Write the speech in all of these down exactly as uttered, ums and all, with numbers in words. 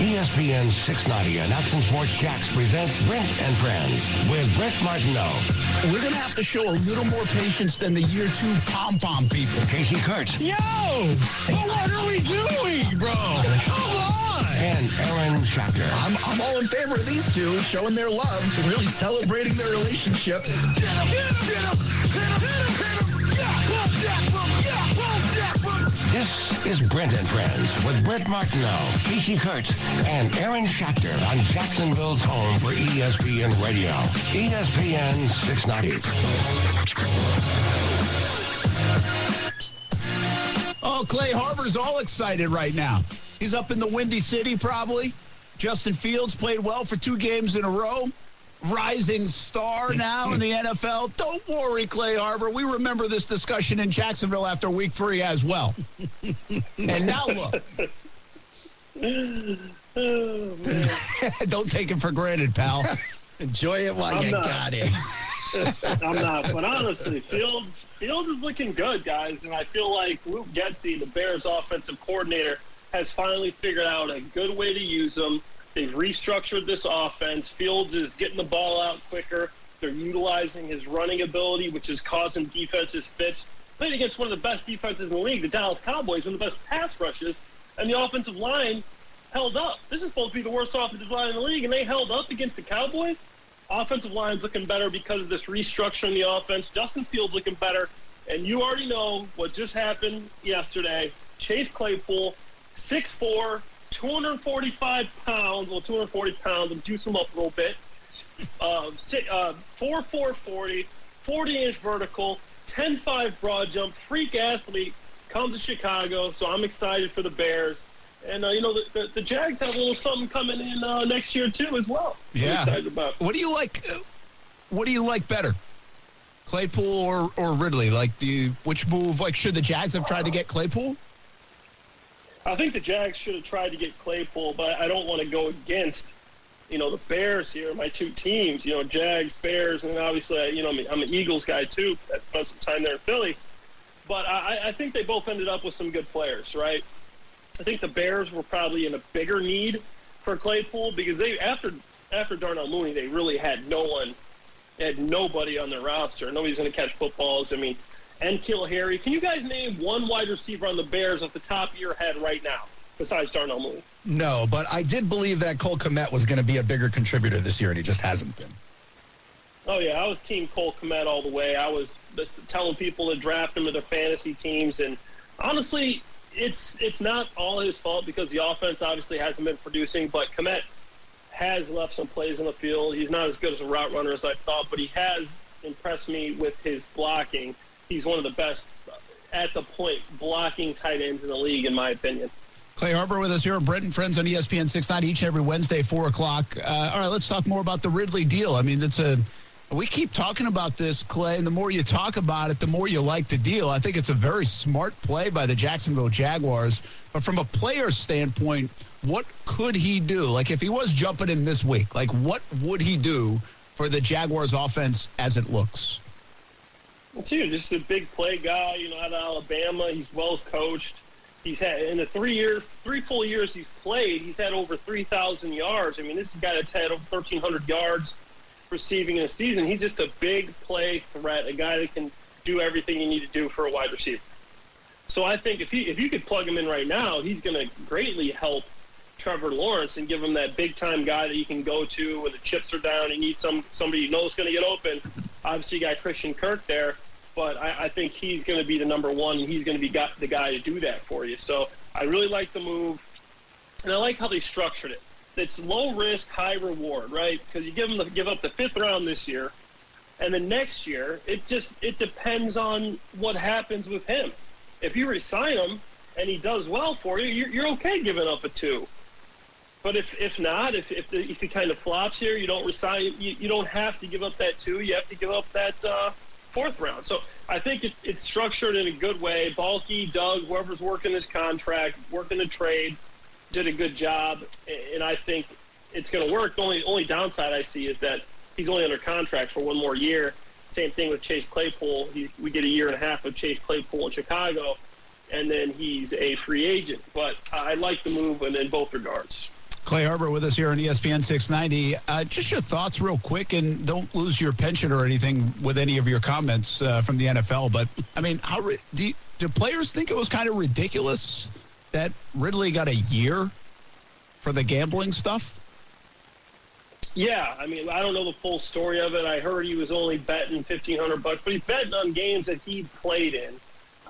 E S P N six ninety and Action Sports Shacks presents Brent and Friends with Brent Martineau. We're going to have to show a little more patience than the year two pom-pom people. Casey Kurtz. Yo! Well, what are we doing, bro? Come on! And Aaron Schacter. I'm, I'm all in favor of these two showing their love, really celebrating their relationship. Get him, get him, get him, get him, get him, get him. Yeah, well, yeah, well, yeah, well, yeah, well. This is Brent and Friends with Brent Martineau, Casey Kurtz, and Aaron Schacter on Jacksonville's home for E S P N Radio. E S P N six ninety. Oh, Clay Harbor's all excited right now. He's up in the Windy City, probably. Justin Fields played well for two games in a row. Rising star now in the N F L. Don't worry, Clay Harbor. We remember this discussion in Jacksonville after week three as well. And now look. Oh, man. Don't take it for granted, pal. Enjoy it while I'm you not. got it. I'm not. But honestly, Fields, Fields is looking good, guys. And I feel like Luke Getsy, the Bears offensive coordinator, has finally figured out a good way to use them. They've restructured this offense. Fields is getting the ball out quicker. They're utilizing his running ability, which is causing defenses fits. Played against one of the best defenses in the league, the Dallas Cowboys, one of the best pass rushes, and the offensive line held up. This is supposed to be the worst offensive line in the league, and they held up against the Cowboys. Offensive line's looking better because of this restructuring the offense. Justin Fields looking better, and you already know what just happened yesterday. Chase Claypool, six foot four, two hundred forty-five pounds, well, two hundred forty pounds, and juice them up a little bit. Uh, uh, four four forty, forty inch vertical, ten five broad jump, freak athlete, comes to Chicago, so I'm excited for the Bears. And, uh, you know, the, the, the Jags have a little something coming in uh, next year, too, as well. Yeah. I'm excited about. What do you like, what do you like better? Claypool or, or Ridley? Like, do you, which move, like, should the Jags have tried to get Claypool? I think the Jags should have tried to get Claypool, but I don't want to go against, you know, the Bears here, my two teams, you know, Jags, Bears, and obviously, you know, I'm an Eagles guy too. I spent some time there in Philly. But I, I think they both ended up with some good players, right? I think the Bears were probably in a bigger need for Claypool because they after after Darnell Mooney, they really had no one, had nobody on their roster. Nobody's going to catch footballs. I mean, and Kilharry. Can you guys name one wide receiver on the Bears off the top of your head right now, besides Darnell Mooney? No, but I did believe that Cole Kmet was going to be a bigger contributor this year, and he just hasn't been. Oh, yeah, I was team Cole Kmet all the way. I was telling people to draft him to their fantasy teams, and honestly, it's it's not all his fault because the offense obviously hasn't been producing, but Kmet has left some plays on the field. He's not as good as a route runner as I thought, but he has impressed me with his blocking. He's one of the best at the point blocking tight ends in the league, in my opinion. Clay Harbor with us here at Brent and Friends on E S P N six ninety each and every Wednesday, four o'clock. Uh, all right, let's talk more about the Ridley deal. I mean, it's a we keep talking about this, Clay, and the more you talk about it, the more you like the deal. I think it's a very smart play by the Jacksonville Jaguars. But from a player standpoint, what could he do? Like, if he was jumping in this week, like, what would he do for the Jaguars offense as it looks? Too, just a big play guy, you know, out of Alabama. He's well coached. He's had in the three years, three full years he's played, he's had over three thousand yards. I mean, this is a guy that's had over thirteen hundred yards receiving in a season. He's just a big play threat, a guy that can do everything you need to do for a wide receiver. So I think if he if you could plug him in right now, he's going to greatly help Trevor Lawrence and give him that big time guy that you can go to when the chips are down. You need some somebody you know is going to get open. Obviously, you got Christian Kirk there. But I, I think he's going to be the number one, and he's going to be got the guy to do that for you. So I really like the move, and I like how they structured it. It's low risk, high reward, right? Because you give them the, give up the fifth round this year, and then next year it just it depends on what happens with him. If you resign him and he does well for you, you're, you're okay giving up a two. But if, if not, if if, the, if he kind of flops here, you don't resign. You, you don't have to give up that two. You have to give up that. Uh, fourth round. So I think it, it's structured in a good way. Balky, Doug, whoever's working this contract, working the trade, did a good job, and I think it's going to work. The only, only downside I see is that he's only under contract for one more year. Same thing with Chase Claypool. He, we get a year and a half of Chase Claypool in Chicago, and then he's a free agent. But I like the move in both regards. Clay Harbor with us here on E S P N six ninety. Uh, just your thoughts real quick, and don't lose your penchant or anything with any of your comments uh, from the N F L. But, I mean, how re- do, you, do players think it was kind of ridiculous that Ridley got a year for the gambling stuff? Yeah, I mean, I don't know the full story of it. I heard he was only betting fifteen hundred bucks, but he's betting on games that he played in.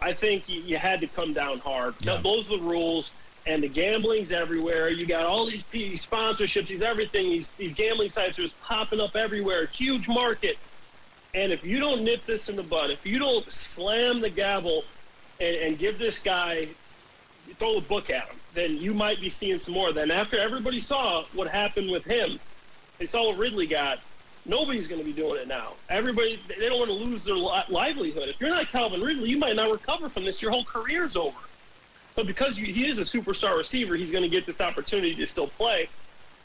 I think you had to come down hard. Yeah. Those are the rules, and the gambling's everywhere. You got all these sponsorships, these everything, these, these gambling sites are just popping up everywhere, huge market. And if you don't nip this in the bud, if you don't slam the gavel and, and give this guy, throw a book at him, then you might be seeing some more. Then after everybody saw what happened with him, they saw what Ridley got. Nobody's going to be doing it now. Everybody, they don't want to lose their li- livelihood. If you're not Calvin Ridley, you might not recover from this. Your whole career's over. But because you, he is a superstar receiver, he's going to get this opportunity to still play.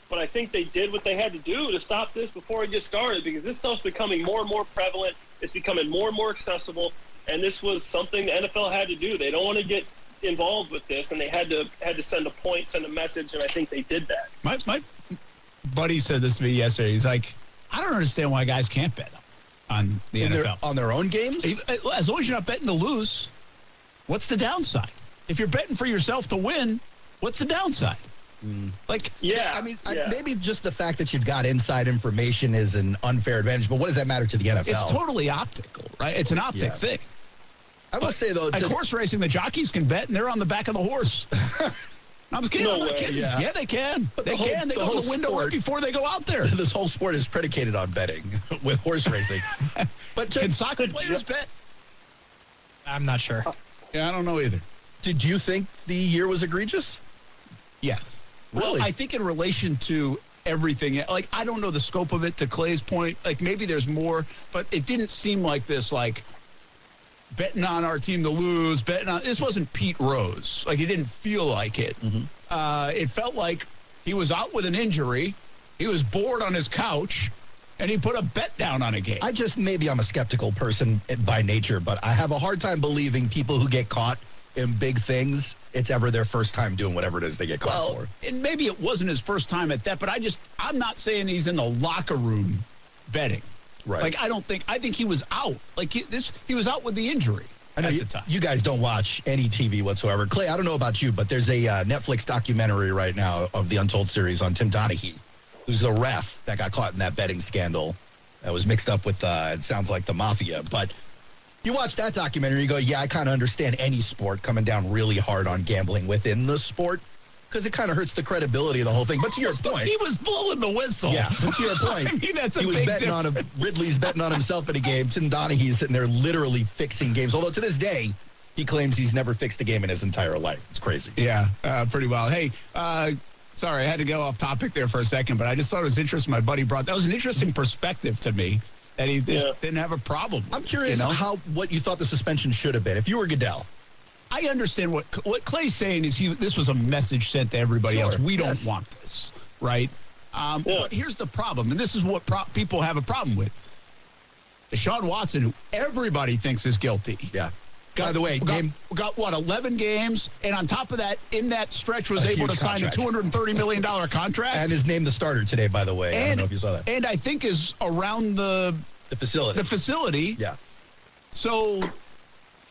But I think they did what they had to do to stop this before it gets started, because this stuff's becoming more and more prevalent. It's becoming more and more accessible. And this was something the N F L had to do. They don't want to get involved with this, and they had to had to send a point, send a message, and I think they did that. My, my buddy said this to me yesterday. He's like, I don't understand why guys can't bet on the in N F L. Their, on their own games? As long as you're not betting to lose, what's the downside? If you're betting for yourself to win, what's the downside? Mm. Like, yeah, I mean, yeah. I, maybe just the fact that you've got inside information is an unfair advantage, but what does that matter to the N F L? It's totally optical, right? It's an optic yeah. thing. I will say, though, at horse racing, the jockeys can bet, and they're on the back of the horse. I'm kidding. No I'm not kidding. Yeah. yeah, they can. But they the whole, can. They the go to the window sport, before they go out there. This whole sport is predicated on betting with horse racing. But can soccer players bet? I'm not sure. Yeah, I don't know either. Did you think the year was egregious? Yes. Really? Well, I think in relation to everything, like, I don't know the scope of it, to Clay's point. Like, maybe there's more, but it didn't seem like this, like, betting on our team to lose, betting on... This wasn't Pete Rose. Like, he didn't feel like it. Mm-hmm. Uh, it felt like he was out with an injury, he was bored on his couch, and he put a bet down on a game. I just... Maybe I'm a skeptical person by nature, but I have a hard time believing people who get caught in big things, it's ever their first time doing whatever it is they get caught well, for. And maybe it wasn't his first time at that, but I just... I'm not saying he's in the locker room betting. Right. Like, I don't think, I think he was out. Like, he, this, he was out with the injury I know at you, the time. You guys don't watch any T V whatsoever. Clay, I don't know about you, but there's a uh, Netflix documentary right now of the Untold series on Tim Donaghy, who's the ref that got caught in that betting scandal that was mixed up with, uh, it sounds like, the mafia. But you watch that documentary, you go, yeah, I kind of understand any sport coming down really hard on gambling within the sport, because it kind of hurts the credibility of the whole thing. But to your point... He was blowing the whistle. Yeah, but to your point, I mean, that's a he was betting difference. on a, Ridley's betting on himself in a game. Tim Donaghy's sitting there literally fixing games. Although to this day, he claims he's never fixed a game in his entire life. It's crazy. Yeah, uh, pretty wild. Hey, uh, sorry, I had to go off topic there for a second, but I just thought it was interesting. My buddy brought... That was an interesting perspective to me, that he yeah. didn't have a problem with. I'm curious you know? how what you thought the suspension should have been. If you were Goodell... I understand what what Clay's saying is he. This was a message sent to everybody sure. else. We don't yes. want this, right? Um, yeah. But here's the problem, and this is what pro- people have a problem with. Deshaun Watson, who everybody thinks is guilty. Yeah. Got, By the way, got, game, got, what, eleven games? And on top of that, in that stretch, was able to sign contract. a two hundred thirty million dollars contract. And is named the starter today, by the way. And, I don't know if you saw that. And I think is around the... The facility. The facility. Yeah. So...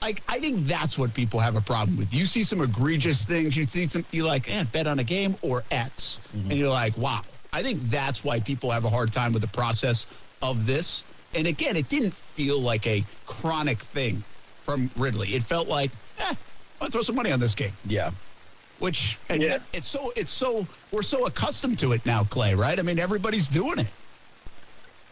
Like, I think that's what people have a problem with. You see some egregious things. You see some, you're like, eh, bet on a game or X. Mm-hmm. And you're like, wow. I think that's why people have a hard time with the process of this. And again, it didn't feel like a chronic thing from Ridley. It felt like, eh, I'll throw some money on this game. Yeah. Which, and yeah. it's so, it's so, we're so accustomed to it now, Clay, right? I mean, everybody's doing it.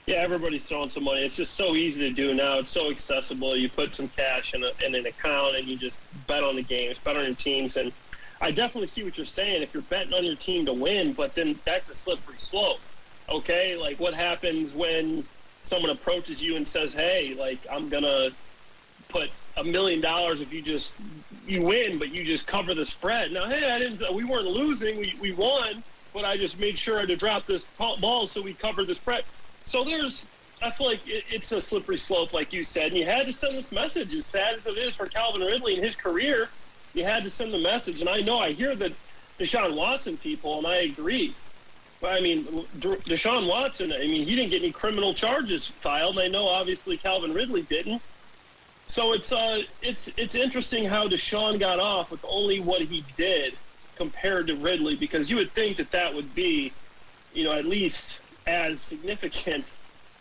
Yeah, everybody's throwing some money. It's just so easy to do now. It's so accessible. You put some cash in, a, in an account, and you just bet on the games, bet on your teams. And I definitely see what you're saying if you're betting on your team to win, but then that's a slippery slope, okay? Like, what happens when someone approaches you and says, hey, like, I'm going to put a million dollars if you just you win, but you just cover the spread. Now, hey, I didn't. we weren't losing. We, we won, but I just made sure to drop this ball so we covered the spread. So there's, I feel like it, it's a slippery slope, like you said, and you had to send this message. As sad as it is for Calvin Ridley and his career, you had to send the message. And I know I hear that Deshaun Watson people, and I agree. But, I mean, Deshaun Watson, I mean, he didn't get any criminal charges filed. I know, obviously, Calvin Ridley didn't. So it's uh, it's it's interesting how Deshaun got off with only what he did compared to Ridley, because you would think that that would be, you know, at least as significant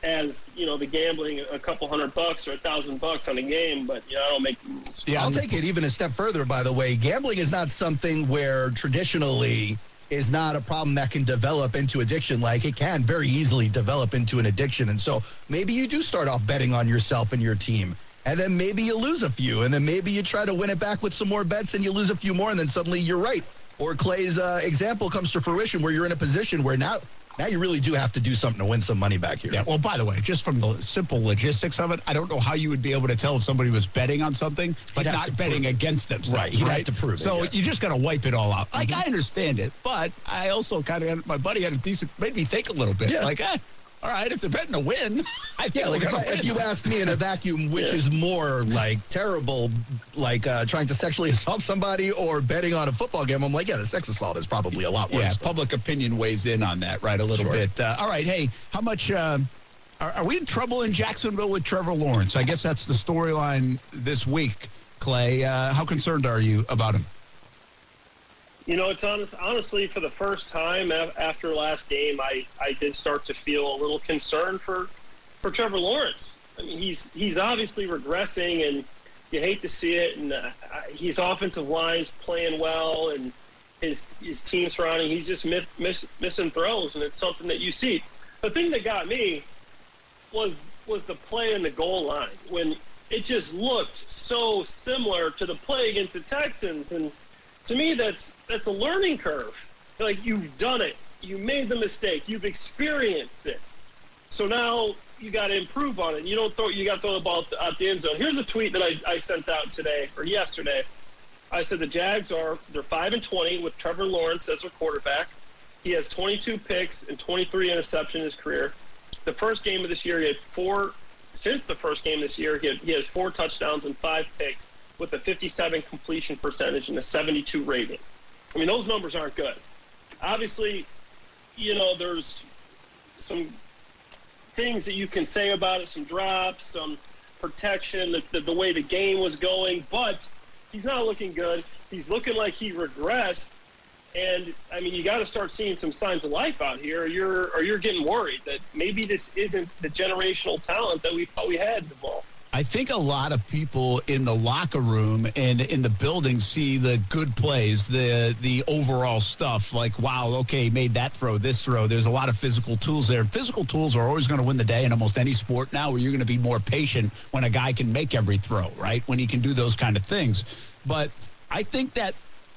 as, you know, the gambling a couple hundred bucks or a thousand bucks on a game, but, you know, I don't make rules. Yeah, I'll take it even a step further, by the way. Gambling is not something where traditionally is not a problem that can develop into addiction. Like, it can very easily develop into an addiction. And so maybe you do start off betting on yourself and your team. And then maybe you lose a few, and then maybe you try to win it back with some more bets, and you lose a few more, and then suddenly you're right. Or Clay's uh, example comes to fruition where you're in a position where now now you really do have to do something to win some money back here. Yeah, well, by the way, just from the simple logistics of it, I don't know how you would be able to tell if somebody was betting on something, but not betting against themselves. Right, you'd right? have to prove it. So yeah. you just got to wipe it all out. Like, mm-hmm. I understand it, but I also kind of, my buddy had a decent, made me think a little bit. Yeah. Like, eh. All right, if they're betting to win, I think yeah, like if, I, win. If you ask me in a vacuum, which yeah. is more like terrible, like uh, trying to sexually assault somebody or betting on a football game, I'm like, yeah, the sex assault is probably a lot worse. Yeah, public opinion weighs in on that, right, a little sure. bit. Uh, all right, hey, how much uh, are, are we in trouble in Jacksonville with Trevor Lawrence? I guess that's the storyline this week, Clay. Uh, how concerned are you about him? You know, it's honest, honestly, for the first time after last game, I, I did start to feel a little concern for, for Trevor Lawrence. I mean, he's he's obviously regressing, and you hate to see it. And uh, his offensive line's playing well, and his his team surrounding, he's just miss, miss, missing throws, and it's something that you see. The thing that got me was was the play in the goal line, when it just looked so similar to the play against the Texans. And to me, that's that's a learning curve. Like, you've done it. You made the mistake. You've experienced it. So now you got to improve on it. You don't throw. You got to throw the ball out the end zone. Here's a tweet that I, I sent out today or yesterday. I said the Jags are they're five and twenty with Trevor Lawrence as their quarterback. He has twenty-two picks and twenty-three interceptions in his career. The first game of this year, he had four. Since the first game this year, he, had, he has four touchdowns and five picks, with a fifty-seven completion percentage and a seventy-two rating. I mean, those numbers aren't good. Obviously, you know, there's some things that you can say about it, some drops, some protection, the, the, the way the game was going, but he's not looking good. He's looking like he regressed, and, I mean, you got to start seeing some signs of life out here, or you're, or you're getting worried that maybe this isn't the generational talent that we thought we had in the ball. I think a lot of people in the locker room and in the building see the good plays, the the overall stuff, like, wow, okay, made that throw, this throw. There's a lot of physical tools there. Physical tools are always going to win the day in almost any sport now, where you're going to be more patient when a guy can make every throw, right, when he can do those kind of things. But I think that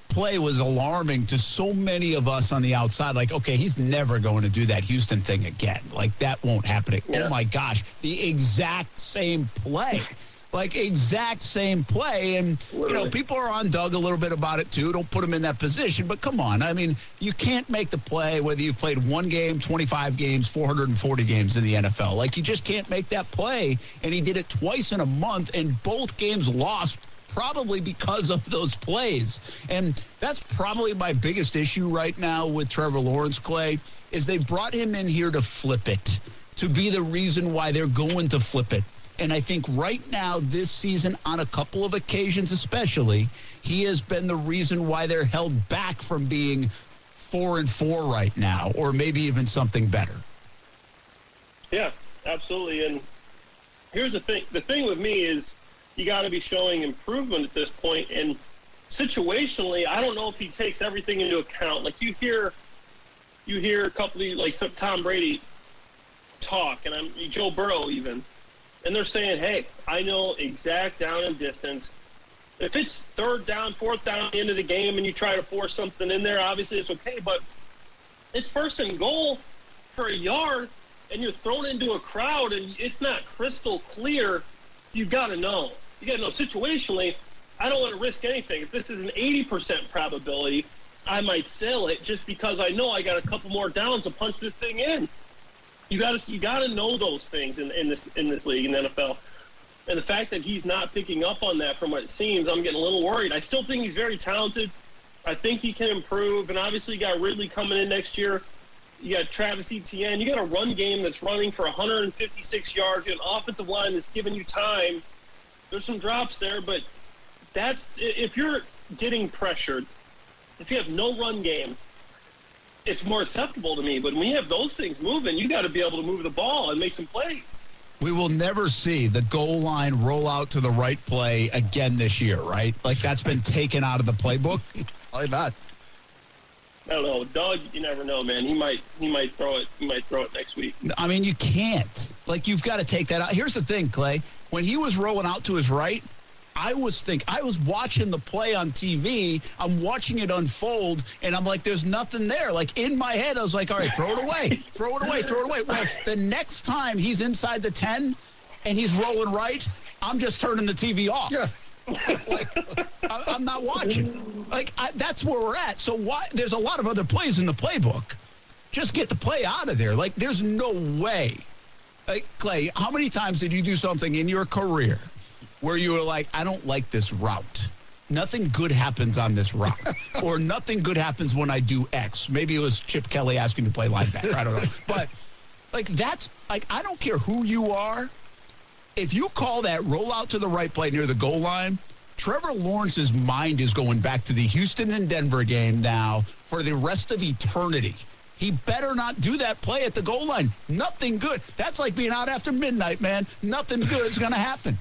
play was alarming to so many of us on the outside. Like, okay, he's never going to do that Houston thing again. Like, that won't happen. Yeah. Oh my gosh, the exact same play, like exact same play. And literally, you know, people are on Doug a little bit about it too. Don't put him in that position. But come on, I mean, you can't make the play whether you've played one game, twenty-five games, four hundred forty games in the N F L. Like, you just can't make that play. And he did it twice in a month, and both games lost, probably because of those plays. And that's probably my biggest issue right now with Trevor Lawrence, Clay, is they brought him in here to flip it, to be the reason why they're going to flip it. And I think right now this season, on a couple of occasions especially, he has been the reason why they're held back from being four and four right now, or maybe even something better. Yeah, absolutely. And here's the thing. The thing with me is, you got to be showing improvement at this point. And situationally, I don't know if he takes everything into account. Like, you hear, you hear a couple of, like, some Tom Brady talk, and I'm Joe Burrow even, and they're saying, "Hey, I know exact down and distance. If it's third down, fourth down, at the end of the game, and you try to force something in there, obviously it's okay. But it's first and goal for a yard, and you're thrown into a crowd, and it's not crystal clear. You've got to know." You got to know situationally, I don't want to risk anything. If this is an eighty percent probability, I might sell it just because I know I got a couple more downs to punch this thing in. You got to you got to know those things in, in this in this league, in the N F L. And the fact that he's not picking up on that, from what it seems, I'm getting a little worried. I still think he's very talented. I think he can improve. And obviously you got Ridley coming in next year. You got Travis Etienne. You got a run game that's running for one hundred fifty-six yards. You have an offensive line that's giving you time. There's some drops there, but that's if you're getting pressured, if you have no run game, it's more acceptable to me. But when you have those things moving, you got to be able to move the ball and make some plays. We will never see the goal line roll out to the right play again this year, right? Like, that's been taken out of the playbook. Probably not. I don't know, Doug. You never know, man. He might, he might throw it. He might throw it next week. I mean, you can't. Like, you've got to take that out. Here's the thing, Clay. When he was rolling out to his right, I was think I was watching the play on T V. I'm watching it unfold, and I'm like, "There's nothing there." Like, in my head, I was like, "All right, throw it away, throw it away, throw it away." Well, the next time he's inside the ten, and he's rolling right, I'm just turning the T V off. Yeah. Like, I, I'm not watching. Like, I, that's where we're at. So why? There's a lot of other plays in the playbook. Just get the play out of there. Like, there's no way. Like, Clay, how many times did you do something in your career where you were like, I don't like this route. Nothing good happens on this route. Or nothing good happens when I do X. Maybe it was Chip Kelly asking to play linebacker. I don't know. But, like, that's, like, I don't care who you are. If you call that rollout to the right play near the goal line, Trevor Lawrence's mind is going back to the Houston and Denver game now for the rest of eternity. He better not do that play at the goal line. Nothing good. That's like being out after midnight, man. Nothing good is going to happen.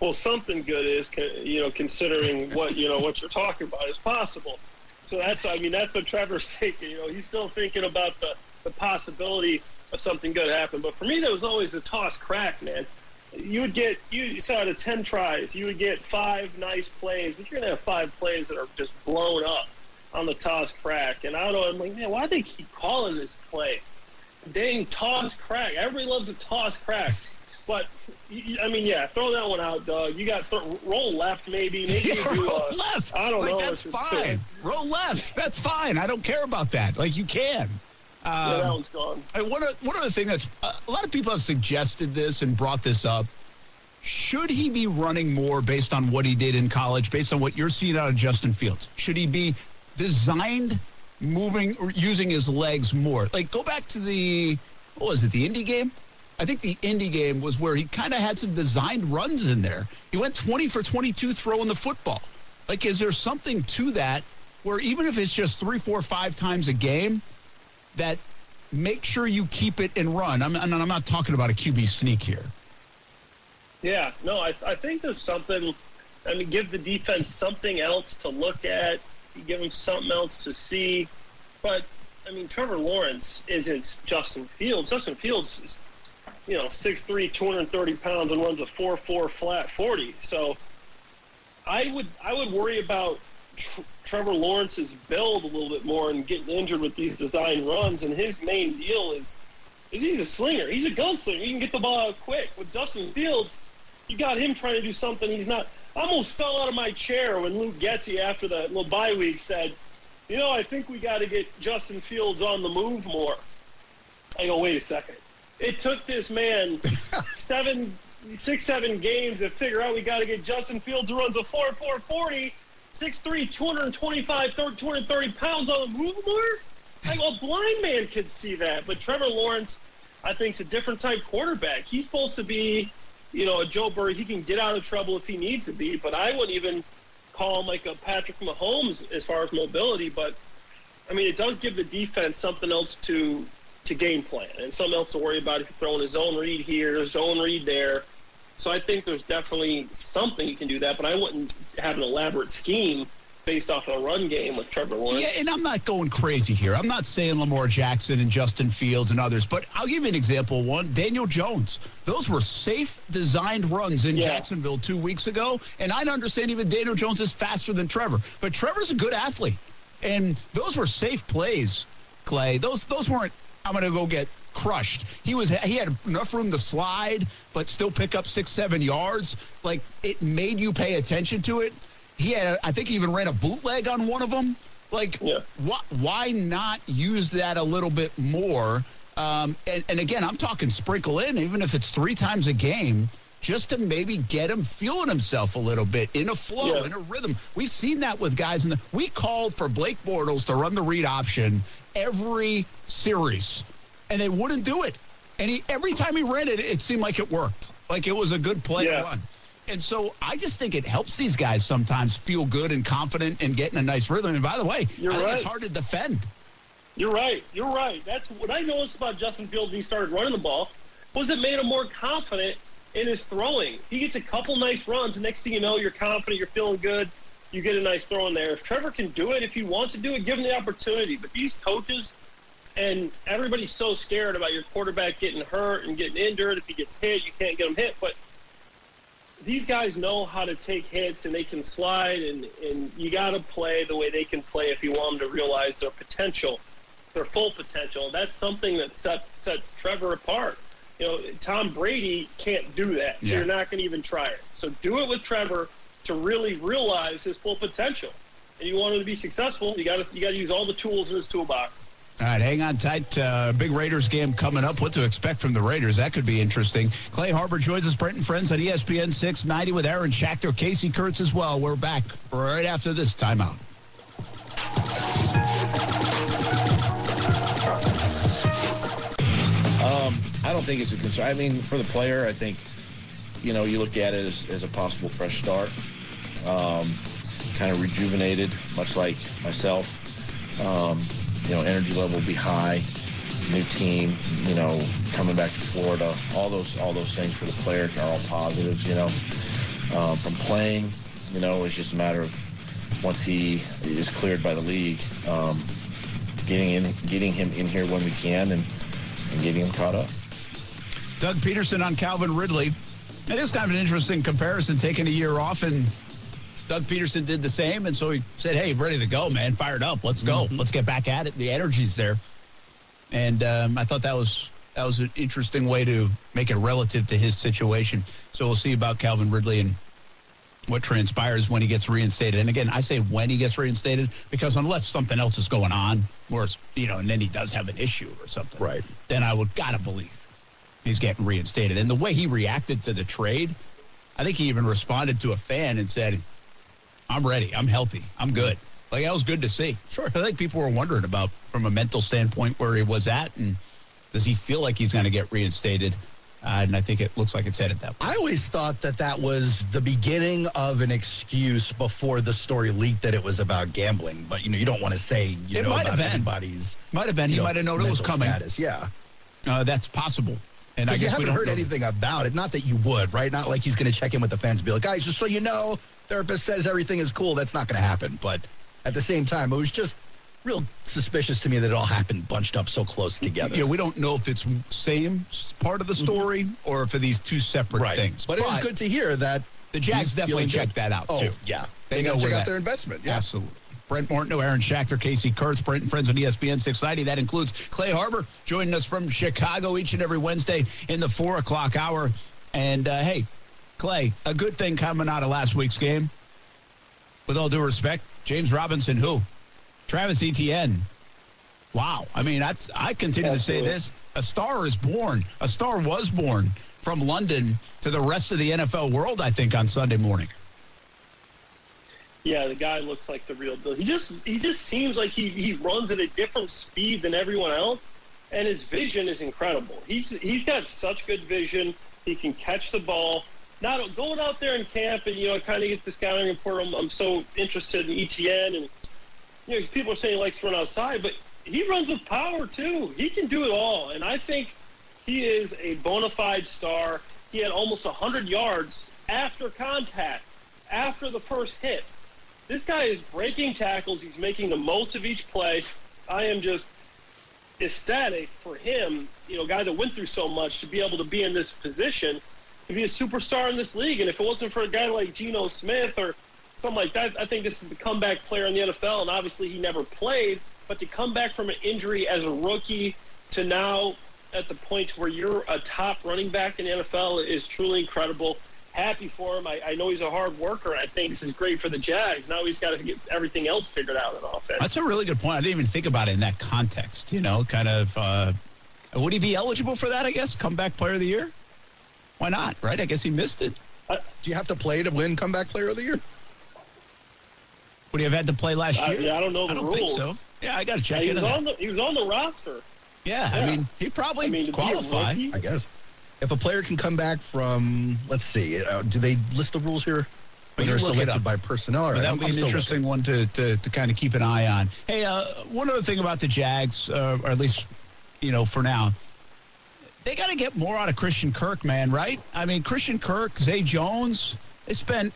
Well, something good is, you know, considering what, you know, what you're talking about is possible. So that's, I mean, that's what Trevor's thinking. You know, he's still thinking about the, the possibility of something good happening. But for me, there was always a toss crack, man. You would get, you saw out of ten tries, you would get five nice plays, but you're going to have five plays that are just blown up on the toss crack. And I don't know, I'm like, man, why do they keep calling this play? Dang, toss crack. Everybody loves a toss crack. But, I mean, yeah, throw that one out, Doug. You got th- roll left, maybe. maybe yeah, you, roll uh, left. I don't like, know. That's fine. Roll left. That's fine. I don't care about that. Like, you can. Um, yeah, that one's gone. One, one other thing that's uh, – a lot of people have suggested this and brought this up. Should he be running more based on what he did in college, based on what you're seeing out of Justin Fields? Should he be designed moving or using his legs more? Like, go back to the – what was it, the Indy game? I think the Indy game was where he kind of had some designed runs in there. He went twenty for twenty-two throwing the football. Like, is there something to that where even if it's just three, four, five times a game – that make sure you keep it and run? I'm, I'm not talking about a Q B sneak here. Yeah, no, I, I think there's something. I mean, give the defense something else to look at. You give them something else to see. But, I mean, Trevor Lawrence isn't Justin Fields. Justin Fields is, you know, six three, two hundred thirty pounds, and runs a four four flat forty. So I would, I would worry about tr- Trevor Lawrence's build a little bit more and getting injured with these design runs, and his main deal is is he's a slinger. He's a gunslinger. He can get the ball out quick. With Justin Fields, you got him trying to do something he's not. I almost fell out of my chair when Luke Getsy after the little bye week said, you know, I think we got to get Justin Fields on the move more. I go, wait a second. It took this man seven, six, seven games to figure out we got to get Justin Fields who runs a four four forty. six three, two hundred twenty-five, two hundred thirty pounds on the move more? Like, a blind man could see that. But Trevor Lawrence, I think, is a different type quarterback. He's supposed to be, you know, a Joe Burrow. He can get out of trouble if he needs to be. But I wouldn't even call him like a Patrick Mahomes as far as mobility. But, I mean, it does give the defense something else to to game plan and something else to worry about if you're throwing a zone read here, a zone read there. So I think there's definitely something you can do that, but I wouldn't have an elaborate scheme based off of a run game with Trevor Lawrence. Yeah, and I'm not going crazy here. I'm not saying Lamar Jackson and Justin Fields and others, but I'll give you an example. One, Daniel Jones. Those were safe, designed runs in yeah. Jacksonville two weeks ago, and I understand even Daniel Jones is faster than Trevor, but Trevor's a good athlete, and those were safe plays, Clay. Those, those weren't, I'm going to go get crushed. He was he had enough room to slide, but still pick up six, seven yards. Like, it made you pay attention to it. He had, a, I think, he even ran a bootleg on one of them. Like, yeah. wh- why not use that a little bit more? Um, and, and again, I'm talking sprinkle in, even if it's three times a game. just to maybe get him feeling himself a little bit in a flow, yeah. in a rhythm. We've seen that with guys. In the, we called for Blake Bortles to run the read option every series, and they wouldn't do it. And he, every time he ran it, it seemed like it worked, like it was a good play yeah. to run. And so I just think it helps these guys sometimes feel good and confident and get in a nice rhythm. And by the way, You're I think right. it's hard to defend. You're right. You're right. That's what I noticed about Justin Fields when he started running the ball was it made him more confident in his throwing. He gets a couple nice runs, and next thing you know, you're confident, you're feeling good, you get a nice throw in there. If Trevor can do it, if he wants to do it, give him the opportunity. But these coaches and everybody's so scared about your quarterback getting hurt and getting injured. If he gets hit, you can't get him hit. But these guys know how to take hits, and they can slide, and, and you got to play the way they can play if you want them to realize their potential, their full potential. That's something that set, sets Trevor apart. You know, Tom Brady can't do that, so yeah. you're not going to even try it. So do it with Trevor to really realize his full potential. And you want him to be successful, you got to you got to use all the tools in his toolbox. All right, hang on tight. Uh, big Raiders game coming up. What to expect from the Raiders? That could be interesting. Clay Harbor joins us, Brent and Friends, on E S P N six ninety with Aaron Schachter, Casey Kurtz as well. We're back right after this timeout. Um, I don't think it's a concern. I mean, for the player, I think, you know, you look at it as, as a possible fresh start, um, kind of rejuvenated, much like myself. Um, you know, energy level will be high, new team, you know, coming back to Florida. All those all those things for the player are all positives, you know. Um, from playing, you know, it's just a matter of once he is cleared by the league, um, getting in, getting him in here when we can and, and getting him caught up. Doug Peterson on Calvin Ridley. It is kind of an interesting comparison, taking a year off, and Doug Peterson did the same, and so he said, hey, ready to go, man, fired up, let's go. Mm-hmm. Let's get back at it. The energy's there. And um, I thought that was that was an interesting way to make it relative to his situation. So we'll see about Calvin Ridley and what transpires when he gets reinstated. And, again, I say when he gets reinstated because unless something else is going on, or, you know, and then he does have an issue or something, right? Then I would gotta believe he's getting reinstated. And the way he reacted to the trade, I think he even responded to a fan and said, I'm ready. I'm healthy. I'm good. Like, that was good to see. Sure. I think people were wondering about, from a mental standpoint, where he was at and does he feel like he's going to get reinstated? Uh, and I think it looks like it's headed that way. I always thought that that was the beginning of an excuse before the story leaked that it was about gambling. But, you know, you don't want to say, you it know, might about have anybody's Might have been. He know, might have known it was coming. Status. Yeah. Uh, that's possible. And I guess you haven't we don't heard know. anything about it. Not that you would, right? Not like he's going to check in with the fans and be like, guys, just so you know, therapist says everything is cool. That's not going to happen. But at the same time, it was just real suspicious to me that it all happened bunched up so close together. Yeah, we don't know if it's same part of the story or for these two separate right. things. But, but it was good to hear that the Jags definitely checked that out, oh, too. Yeah. They, they know check out their investment. Yeah. Absolutely. Brent Martineau, Aaron Schachter, Casey Kurtz, Brent and Friends on E S P N six ninety. That includes Clay Harbor joining us from Chicago each and every Wednesday in the four o'clock hour. And, uh, hey, Clay, a good thing coming out of last week's game, with all due respect, James Robinson, who? Travis Etienne. Wow. I mean, that's, I continue Absolutely. to say this. A star is born. A star was born from London to the rest of the N F L world, I think, on Sunday morning. Yeah, the guy looks like the real deal. He just he just seems like he, he runs at a different speed than everyone else, and his vision is incredible. He's he's got such good vision. He can catch the ball. Now, going out there in camp and, you know, kind of get this scouting report, I'm, I'm so interested in E T N. And, you know, people are saying he likes to run outside, but he runs with power, too. He can do it all, and I think he is a bona fide star. He had almost one hundred yards after contact, after the first hit. This guy is breaking tackles. He's making the most of each play. I am just ecstatic for him, you know, a guy that went through so much, to be able to be in this position, to be a superstar in this league. And if it wasn't for a guy like Geno Smith or something like that, I think this is the comeback player in the N F L. And obviously he never played, but to come back from an injury as a rookie to now at the point where you're a top running back in the N F L is truly incredible. Happy for him. I, I know he's a hard worker. I think this is great for the Jags. Now he's got to get everything else figured out in offense. That's a really good point. I didn't even think about it in that context. You know, kind of, uh, would he be eligible for that, I guess? Comeback player of the year? Why not, right? I guess he missed it. Uh, Do you have to play to win comeback player of the year? Would he have had to play last year? I, yeah, I don't know the I don't rules. Think so. Yeah, I got to check yeah, into that. The, he was on the roster. Yeah, yeah. I mean, he probably I mean, qualified, I guess. If a player can come back from, let's see, uh, do they list the rules here? When they're selected by personnel. Right? Well, that would be I'm an interesting looking. one to, to, to kind of keep an eye on. Hey, uh, one other thing about the Jags, uh, or at least, you know, for now, they got to get more out of Christian Kirk, man, right? I mean, Christian Kirk, Zay Jones, they spent,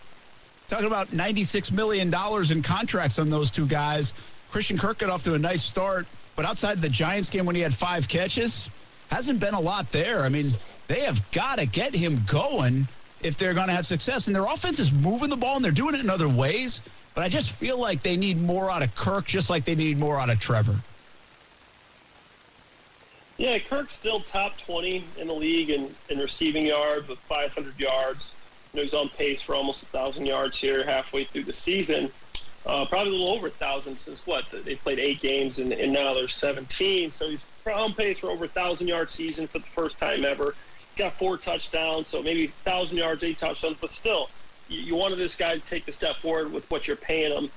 talking about ninety-six million dollars in contracts on those two guys. Christian Kirk got off to a nice start, but outside of the Giants game when he had five catches, hasn't been a lot there. I mean, they have got to get him going if they're going to have success. And their offense is moving the ball, and they're doing it in other ways. But I just feel like they need more out of Kirk, just like they need more out of Trevor. Yeah, Kirk's still top twenty in the league in, in receiving yards with five hundred yards. And he's on pace for almost one thousand yards here halfway through the season. Uh, probably a little over one thousand since, what, they played eight games, and, and now they're seventeen. So he's on pace for over one thousand yard season for the first time ever. Got four touchdowns, so maybe one thousand yards, eight touchdowns, but still, you, you wanted this guy to take the step forward with what you're paying him,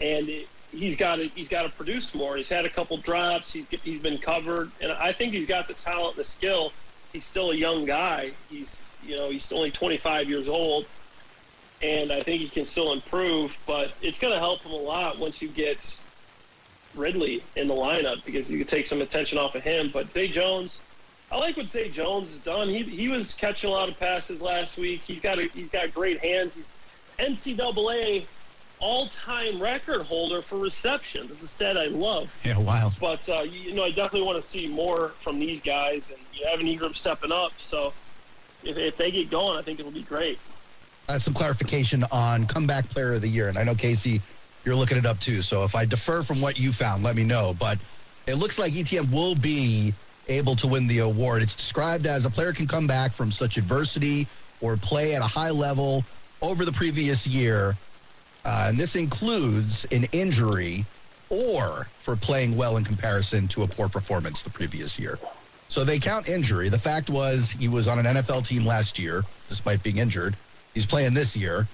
and it, he's got to he's got to produce more. He's had a couple drops, he's he's been covered, and I think he's got the talent, the skill. He's still a young guy. He's you know he's only twenty-five years old, and I think he can still improve. But it's going to help him a lot once you get Ridley in the lineup because you can take some attention off of him. But Zay Jones. I like what Zay Jones has done. He he was catching a lot of passes last week. He's got a, he's got great hands. He's N C double A all-time record holder for receptions. It's a stat I love. Yeah, wild. But uh, you know, I definitely want to see more from these guys. And you have an Ingram stepping up, so if if they get going, I think it'll be great. I have some clarification on comeback player of the year, and I know Casey, you're looking it up too. So if I defer from what you found, let me know. But it looks like E T N will be able to win the award. It's described as a player can come back from such adversity or play at a high level over the previous year, uh, and this includes an injury or for playing well in comparison to a poor performance the previous year. So they count injury. The fact was he was on an N F L team last year, despite being injured. He's playing this year.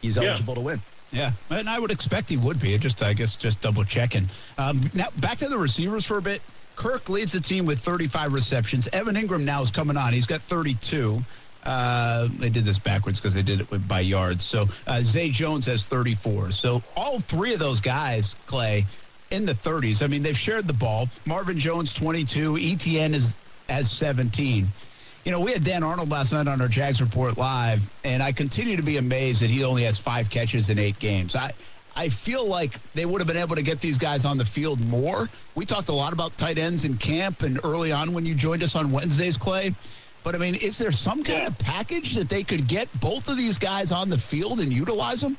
He's eligible yeah. to win. Yeah, and I would expect he would be. Just I guess just double-checking. Um, now, back to the receivers for a bit. Kirk leads the team with thirty-five receptions. Evan Ingram now is coming on. He's got thirty-two. Uh, they did this backwards because they did it with, by yards. So uh, Zay Jones has thirty-four. So all three of those guys, Clay, in the thirties. I mean, they've shared the ball. Marvin Jones, twenty-two. E T N is has seventeen. You know, we had Dan Arnold last night on our Jags Report Live, and I continue to be amazed that he only has five catches in eight games. I I feel like they would have been able to get these guys on the field more. We talked a lot about tight ends in camp and early on when you joined us on Wednesdays, Clay. But, I mean, is there some kind yeah. of package that they could get both of these guys on the field and utilize them?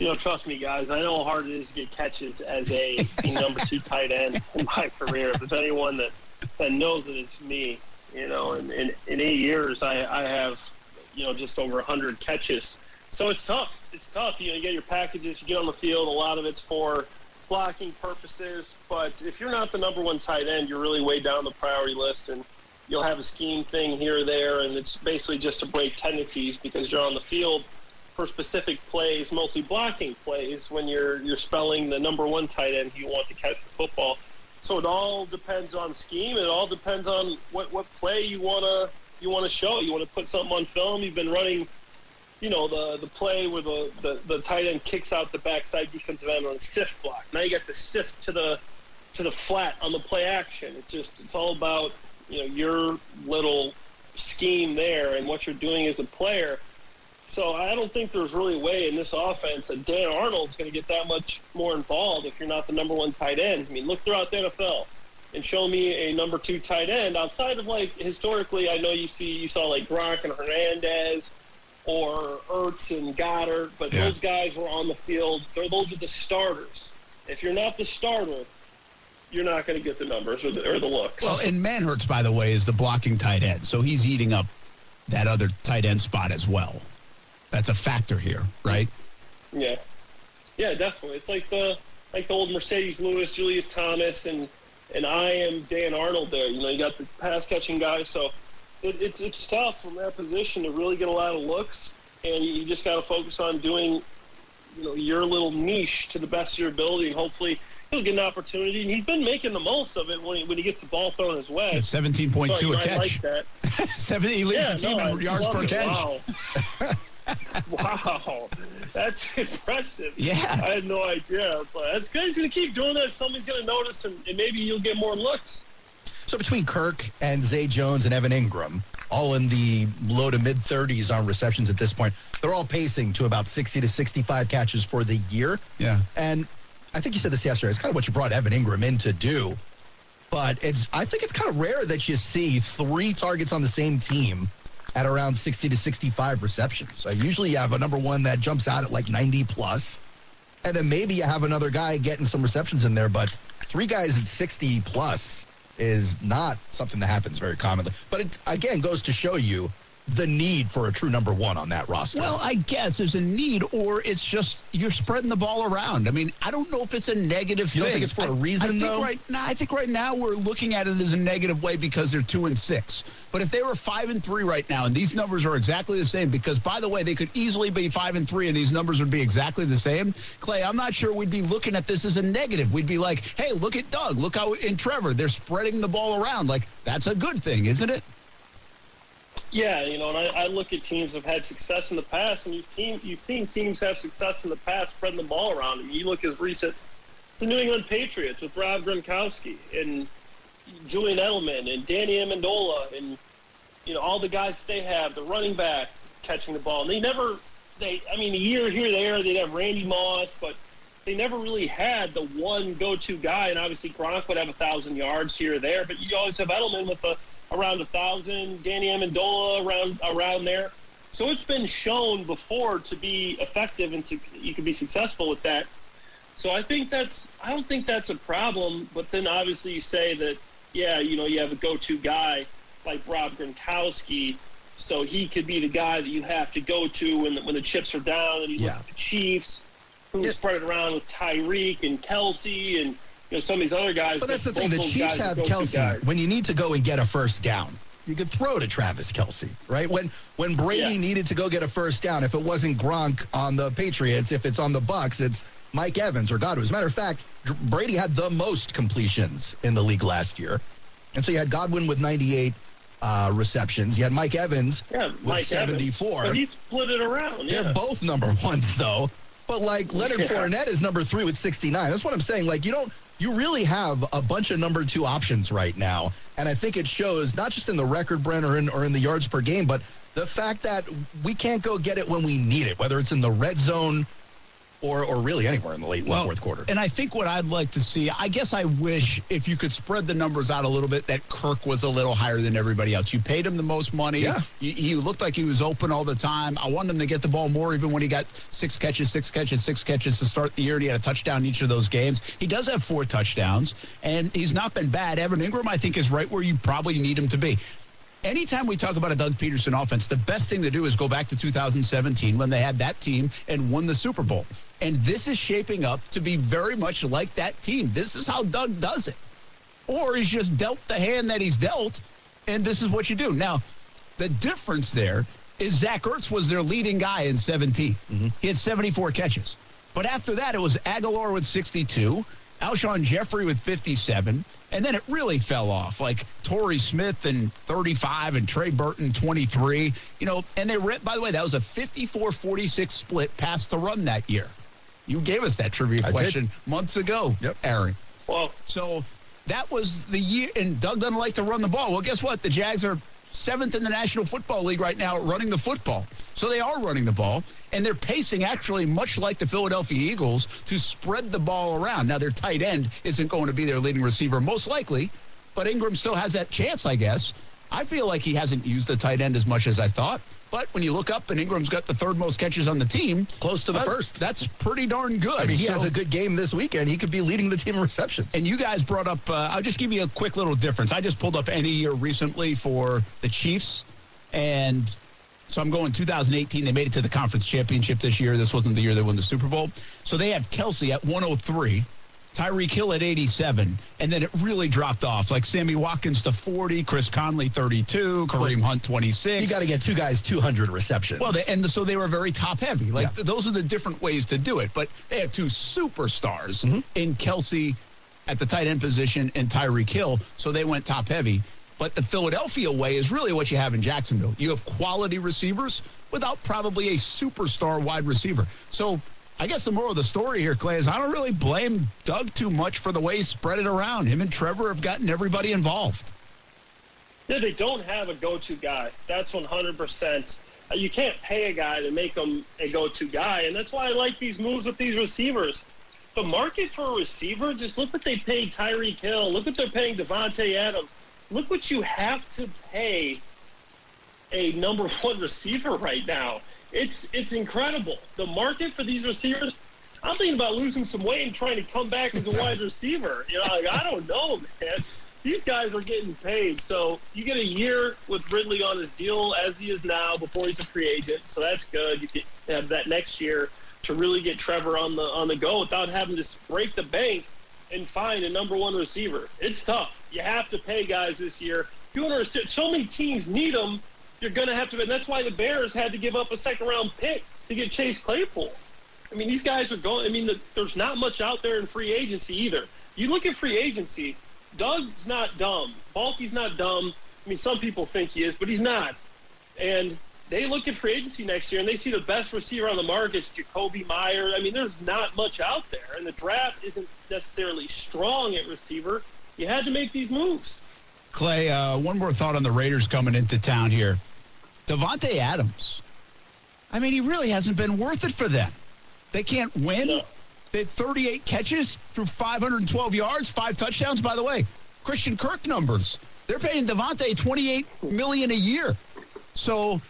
You know, trust me, guys. I know how hard it is to get catches as a number two tight end in my career. If there's anyone that, that knows that it's me, you know, in, in, in eight years I, I have, you know, just over one hundred catches. So it's tough. It's tough. You know, you get your packages, you get on the field. A lot of it's for blocking purposes. But if you're not the number one tight end, you're really way down the priority list, and you'll have a scheme thing here or there, and it's basically just to break tendencies because you're on the field for specific plays, mostly blocking plays, when you're you're spelling the number one tight end you want to catch the football. So it all depends on scheme. It all depends on what, what play you want to you want to show. You want to put something on film. You've been running – you know, the the play where the, the, the tight end kicks out the backside defensive end on a sift block. Now you got the sift to the to the flat on the play action. It's just it's all about, you know, your little scheme there and what you're doing as a player. So I don't think there's really a way in this offense that Dan Arnold's going to get that much more involved if you're not the number one tight end. I mean, look throughout the N F L and show me a number two tight end outside of, like, historically. I know you see you saw like Gronk and Hernandez, or Ertz and Goddard, but yeah. those guys were on the field. They're, those are the starters. If you're not the starter, you're not going to get the numbers or the, or the looks. Well, and Manhurts, by the way, is the blocking tight end, so he's eating up that other tight end spot as well. That's a factor here, right? Yeah. Yeah, definitely. It's like the like the old Mercedes Lewis, Julius Thomas, and, and I am Dan Arnold there. You know, you got the pass-catching guy, so it, it's it's tough from that position to really get a lot of looks, and you just got to focus on doing, you know, your little niche to the best of your ability, and hopefully he'll get an opportunity. And he's been making the most of it when he, when he gets the ball thrown his way. It's seventeen point two so a catch. I like that. seventy, he leads yeah, the team no, in yards per catch. Wow. Wow, that's impressive. Yeah, I had no idea, but that's good. He's going to keep doing that. Somebody's going to notice, and, and maybe you'll get more looks. So between Kirk and Zay Jones and Evan Ingram, all in the low to mid thirties on receptions at this point, they're all pacing to about sixty to sixty-five catches for the year. Yeah, and I think you said this yesterday. It's kind of what you brought Evan Ingram in to do, but it's I think it's kind of rare that you see three targets on the same team at around sixty to sixty-five receptions. So usually you have a number one that jumps out at like ninety plus, and then maybe you have another guy getting some receptions in there, but three guys at sixty plus is not something that happens very commonly. But it, again, goes to show you the need for a true number one on that roster. Well, I guess there's a need, or it's just you're spreading the ball around. I mean, I don't know if it's a negative you thing. You don't think it's for I, a reason, I think though? Right, nah, I think right now we're looking at it as a negative way because they're two and six. But if they were five and three right now, and these numbers are exactly the same, because, by the way, they could easily be five and three, and these numbers would be exactly the same, Clay, I'm not sure we'd be looking at this as a negative. We'd be like, hey, look at Doug, look how, and Trevor, they're spreading the ball around. Like, that's a good thing, isn't it? Yeah, you know, and I, I look at teams that have had success in the past, and you've, team, you've seen teams have success in the past spreading the ball around. And you look as recent as the New England Patriots with Rob Gronkowski and Julian Edelman and Danny Amendola and, you know, all the guys that they have, the running back catching the ball. And they never – they I mean, a year here there, they'd have Randy Moss, but they never really had the one go-to guy. And obviously Gronk would have one thousand yards here or there, but you always have Edelman with a – around a thousand, Danny Amendola around around there. So it's been shown before to be effective, and to, you can be successful with that. So I think that's I don't think that's a problem. But then obviously you say that, yeah, you know, you have a go-to guy like Rob Gronkowski, so he could be the guy that you have to go to when the, when the chips are down. And you yeah. look at the Chiefs, who yeah. spread it around with Tyreek and Kelsey and, you know, some of these other guys. But that's the thing. The Chiefs have Kelsey. When you need to go and get a first down, you could throw to Travis Kelsey, right? When when Brady yeah. needed to go get a first down, if it wasn't Gronk on the Patriots, if it's on the Bucs, it's Mike Evans or Godwin. As a matter of fact, Brady had the most completions in the league last year. And so you had Godwin with ninety-eight uh, receptions. You had Mike Evans yeah, with Mike seventy-four. Evans. But he split it around. Yeah. They're both number ones, though. But, like, Leonard yeah. Fournette is number three with sixty-nine. That's what I'm saying. Like, you don't... You really have a bunch of number two options right now, and I think it shows not just in the record, Brent, or in, or in the yards per game, but the fact that we can't go get it when we need it, whether it's in the red zone or or really anywhere in the late well, fourth quarter. And I think what I'd like to see, I guess I wish if you could spread the numbers out a little bit, that Kirk was a little higher than everybody else. You paid him the most money. Yeah. He, he looked like he was open all the time. I wanted him to get the ball more, even when he got six catches, six catches, six catches to start the year. And he had a touchdown in each of those games. He does have four touchdowns, and he's not been bad. Evan Ingram, I think, is right where you probably need him to be. Anytime we talk about a Doug Peterson offense, the best thing to do is go back to two thousand seventeen when they had that team and won the Super Bowl. And this is shaping up to be very much like that team. This is how Doug does it. Or he's just dealt the hand that he's dealt, and this is what you do. Now, the difference there is Zach Ertz was their leading guy in seventeen. Mm-hmm. He had seventy-four catches. But after that, it was Aguilar with sixty-two, Alshon Jeffrey with fifty-seven, and then it really fell off, like Torrey Smith and thirty-five and Trey Burton twenty-three. You know, and they ripped, by the way, that was a fifty-four forty-six split pass to run that year. You gave us that trivia I question did. months ago, yep. Aaron. Well, so that was the year, and Doug doesn't like to run the ball. Well, guess what? The Jags are seventh in the National Football League right now running the football. So they are running the ball, and they're pacing actually much like the Philadelphia Eagles to spread the ball around. Now, their tight end isn't going to be their leading receiver, most likely, but Ingram still has that chance, I guess. I feel like he hasn't used the tight end as much as I thought. But when you look up and Ingram's got the third most catches on the team. Close to the first. That's pretty darn good. I mean, he so, has a good game this weekend. He could be leading the team in receptions. And you guys brought up, uh, I'll just give you a quick little difference. I just pulled up any year recently for the Chiefs. And so I'm going two thousand eighteen. They made it to the conference championship this year. This wasn't the year they won the Super Bowl. So they have Kelsey at one oh three. Tyreek Hill at eighty-seven, and then it really dropped off. Like Sammy Watkins to forty, Chris Conley thirty-two, Kareem Hunt twenty-six. You got to get two guys two hundred receptions. Well, they, and the, so they were very top-heavy. Like yeah. th- those are the different ways to do it. But they have two superstars mm-hmm. in Kelsey at the tight end position and Tyreek Hill, so they went top-heavy. But the Philadelphia way is really what you have in Jacksonville. You have quality receivers without probably a superstar wide receiver. So I guess the moral of the story here, Clay, is I don't really blame Doug too much for the way he spread it around. Him and Trevor have gotten everybody involved. Yeah, they don't have a go-to guy. That's one hundred percent. You can't pay a guy to make him a go-to guy, and that's why I like these moves with these receivers. The market for a receiver, just look what they paid Tyreek Hill. Look what they're paying Devontae Adams. Look what you have to pay a number one receiver right now. It's it's incredible. The market for these receivers, I'm thinking about losing some weight and trying to come back as a wide receiver. You know, like, I don't know, man. These guys are getting paid. So you get a year with Ridley on his deal as he is now before he's a free agent. So that's good. You can have that next year to really get Trevor on the on the go without having to break the bank and find a number one receiver. It's tough. You have to pay guys this year. You understand, so many teams need them. You're going to have to, and that's why the Bears had to give up a second-round pick to get Chase Claypool. I mean, these guys are going, I mean, the, there's not much out there in free agency either. You look at free agency, Doug's not dumb. Balky's not dumb. I mean, some people think he is, but he's not. And they look at free agency next year, and they see the best receiver on the market is Jacoby Myers. I mean, there's not much out there, and the draft isn't necessarily strong at receiver. You had to make these moves. Clay, uh, one more thought on the Raiders coming into town here. Devontae Adams, I mean, he really hasn't been worth it for them. They can't win. No. They had thirty-eight catches through five hundred twelve yards, five touchdowns. By the way, Christian Kirk numbers. They're paying Devontae twenty-eight million dollars a year. So,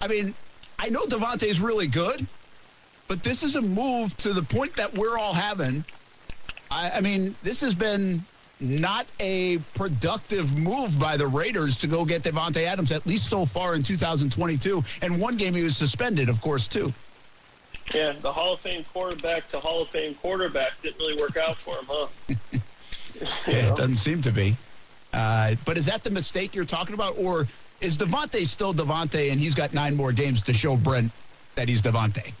I mean, I know Devontae's really good, but this is a move to the point that we're all having. I, I mean, this has been not a productive move by the Raiders to go get Devontae Adams, at least so far in two thousand twenty-two. And one game he was suspended, of course, too. Yeah, the Hall of Fame quarterback to Hall of Fame quarterback didn't really work out for him, huh? Yeah, it doesn't seem to be. Uh, but is that the mistake you're talking about? Or is Devontae still Devontae and he's got nine more games to show Brent that he's Devontae?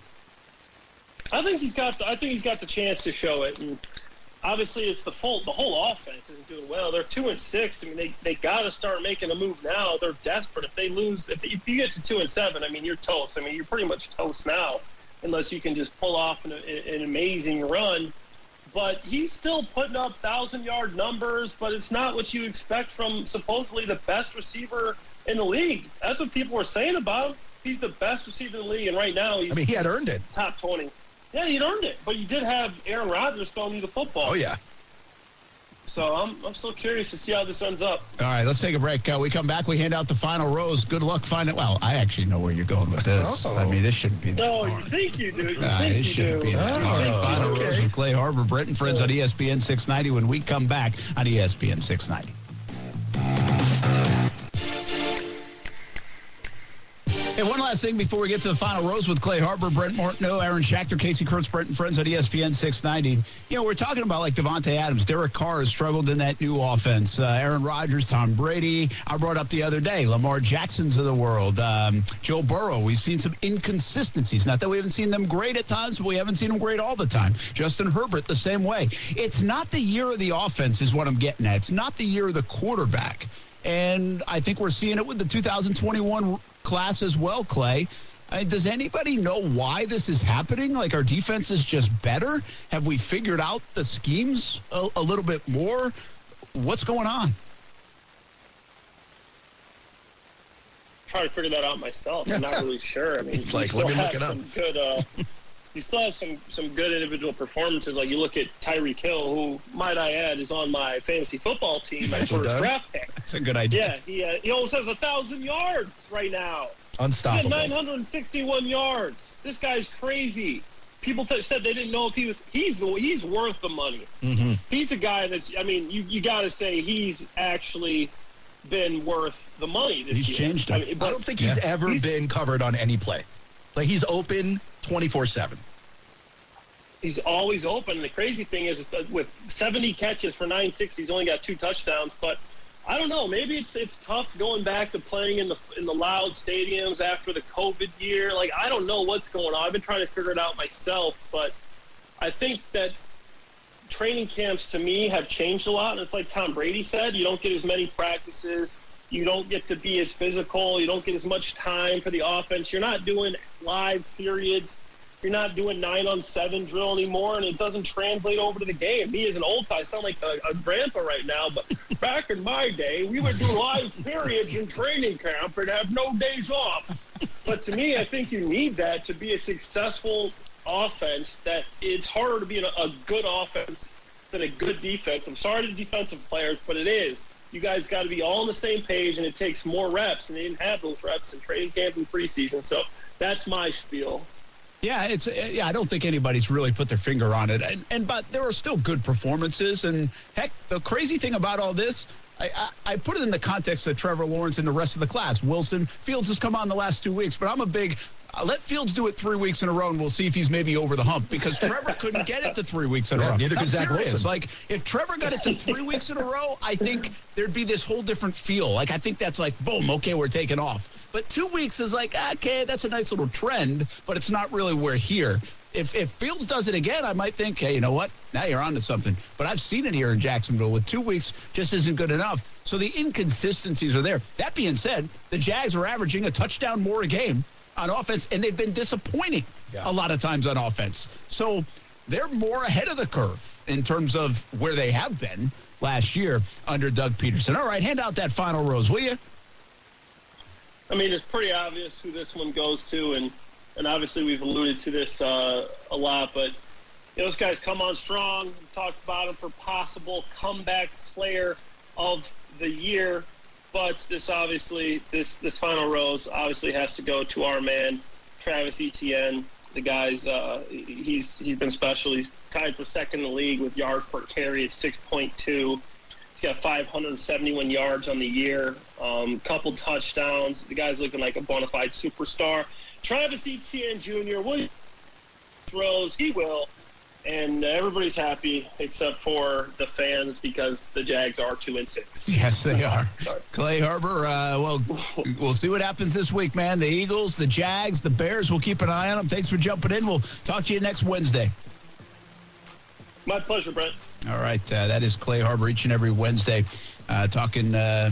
I think he's got the, I think he's got the chance to show it. And obviously, it's the fault. The whole offense isn't doing well. They're two and six. I mean, they they got to start making a move now. They're desperate. If they lose, if, if you get to two and seven, I mean, you're toast. I mean, you're pretty much toast now, unless you can just pull off an, an amazing run. But he's still putting up thousand yard numbers, but it's not what you expect from supposedly the best receiver in the league. That's what people were saying about him. He's the best receiver in the league, and right now he's I mean, he had earned it. Top twenty. Yeah, he'd earned it, but you did have Aaron Rodgers throwing you the football. Oh, yeah. So I'm I'm still curious to see how this ends up. All right, let's take a break. Uh, we come back, we hand out the final rose. Good luck finding it. Well, I actually know where you're going with this. Oh. I mean, this shouldn't be that No, hard. You think you do. You nah, think it you shouldn't do. be that oh, hard. Oh, final okay. rose with Clay Harbor, Brent and Friends on E S P N six ninety when we come back on E S P N six ninety. Hey, one last thing before we get to the final rose with Clay Harbor, Brent Martineau, Aaron Schachter, Casey Kurtz, Brent and Friends on E S P N six ninety. You know, we're talking about like Devontae Adams. Derek Carr has struggled in that new offense. Uh, Aaron Rodgers, Tom Brady. I brought up the other day, Lamar Jacksons of the world. Um, Joe Burrow, we've seen some inconsistencies. Not that we haven't seen them great at times, but we haven't seen them great all the time. Justin Herbert, the same way. It's not the year of the offense is what I'm getting at. It's not the year of the quarterback. And I think we're seeing it with the two thousand twenty-one class as well, Clay. I mean, does anybody know why this is happening? Like, our defense is just better? Have we figured out the schemes a, a little bit more? What's going on? Trying to figure that out myself. I'm not really sure. I mean, it's like, let me look it up. Good, uh, you still have some, some good individual performances. Like, you look at Tyreek Hill, who, might I add, is on my fantasy football team. My first draft pick. That's a good idea. Yeah, he uh, he almost has one thousand yards right now. Unstoppable. He had nine hundred sixty-one yards. This guy's crazy. People th- said they didn't know if he was – he's he's worth the money. Mm-hmm. He's a guy that's – I mean, you you got to say he's actually been worth the money this he's year. He's changed. I, mean, I don't think yeah. he's ever he's, been covered on any play. Like, he's open twenty-four seven. he's always open. And the crazy thing is, with seventy catches for nine six, he's only got two touchdowns. But I don't know. Maybe it's it's tough going back to playing in the in the loud stadiums after the COVID year. Like, I don't know what's going on. I've been trying to figure it out myself. But I think that training camps, to me, have changed a lot. And it's like Tom Brady said, you don't get as many practices. You don't get to be as physical. You don't get as much time for the offense. You're not doing live periods. You're not doing nine-on seven drill anymore, and it doesn't translate over to the game. Me as an old guy, I sound like a, a grandpa right now, but back in my day, we would do live periods in training camp and have no days off. But to me, I think you need that to be a successful offense. That it's harder to be a, a good offense than a good defense. I'm sorry to defensive players, but it is. You guys got to be all on the same page, and it takes more reps, and they didn't have those reps in training camp and preseason. So that's my spiel. Yeah, it's yeah. I don't think anybody's really put their finger on it, and and but there are still good performances. And heck, the crazy thing about all this, I, I I put it in the context of Trevor Lawrence and the rest of the class. Wilson, Fields has come on the last two weeks, but I'm a big uh, let Fields do it three weeks in a row, and we'll see if he's maybe over the hump, because Trevor couldn't get it to three weeks in a row. Neither could Zach Wilson. Like, if Trevor got it to three weeks in a row, I think there'd be this whole different feel. Like, I think that's like, boom, okay, we're taking off. But two weeks is like, okay, that's a nice little trend, but it's not really we're here. If if Fields does it again, I might think, hey, you know what? Now you're on to something. But I've seen it here in Jacksonville with two weeks just isn't good enough. So the inconsistencies are there. That being said, the Jags are averaging a touchdown more a game on offense, and they've been disappointing yeah. a lot of times on offense. So they're more ahead of the curve in terms of where they have been last year under Doug Peterson. All right, hand out that final rose, will you? I mean, it's pretty obvious who this one goes to, and, and obviously we've alluded to this uh, a lot, but you know, this guy's come on strong. We talked about him for possible comeback player of the year, but this obviously, this, this final rose obviously has to go to our man, Travis Etienne. The guy's uh, he's he's been special. He's tied for second in the league with yards per carry at six point two. He got five hundred seventy-one yards on the year, um, couple touchdowns. The guy's looking like a bona fide superstar. Travis Etienne Junior will throws, he will, and everybody's happy except for the fans because the Jags are two and six. Yes, they are. Sorry. Clay Harbor. Uh, well, we'll see what happens this week, man. The Eagles, the Jags, the Bears. We'll keep an eye on them. Thanks for jumping in. We'll talk to you next Wednesday. My pleasure, Brent. All right, uh, that is Clay Harbor each and every Wednesday, uh, talking uh,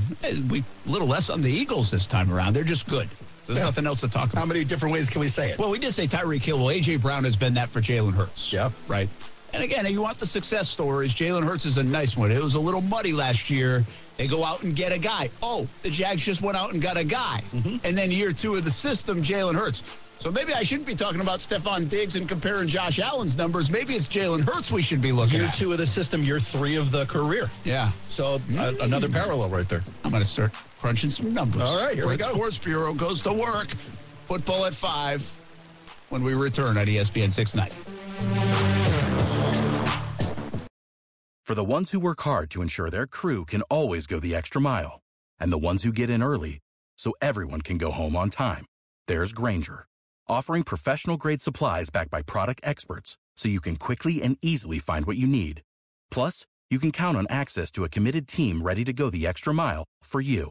we a little less on the Eagles this time around. They're just good. So there's yeah. nothing else to talk about. How many different ways can we say it? Well, we did say Tyreek Hill. Well, A J. Brown has been that for Jalen Hurts. Yep. Right. And again, if you want the success stories, Jalen Hurts is a nice one. It was a little muddy last year. They go out and get a guy. Oh, the Jags just went out and got a guy. Mm-hmm. And then year two of the system, Jalen Hurts. So maybe I shouldn't be talking about Stephon Diggs and comparing Josh Allen's numbers. Maybe it's Jalen Hurts we should be looking at. Year two of the system, year three of the career. Yeah. So mm-hmm. uh, another parallel right there. I'm going to start crunching some numbers. All right, here Brent we go. Sports Bureau goes to work. Football at five when we return at E S P N six ninety. For the ones who work hard to ensure their crew can always go the extra mile, and the ones who get in early so everyone can go home on time, there's Grainger, offering professional-grade supplies backed by product experts so you can quickly and easily find what you need. Plus, you can count on access to a committed team ready to go the extra mile for you.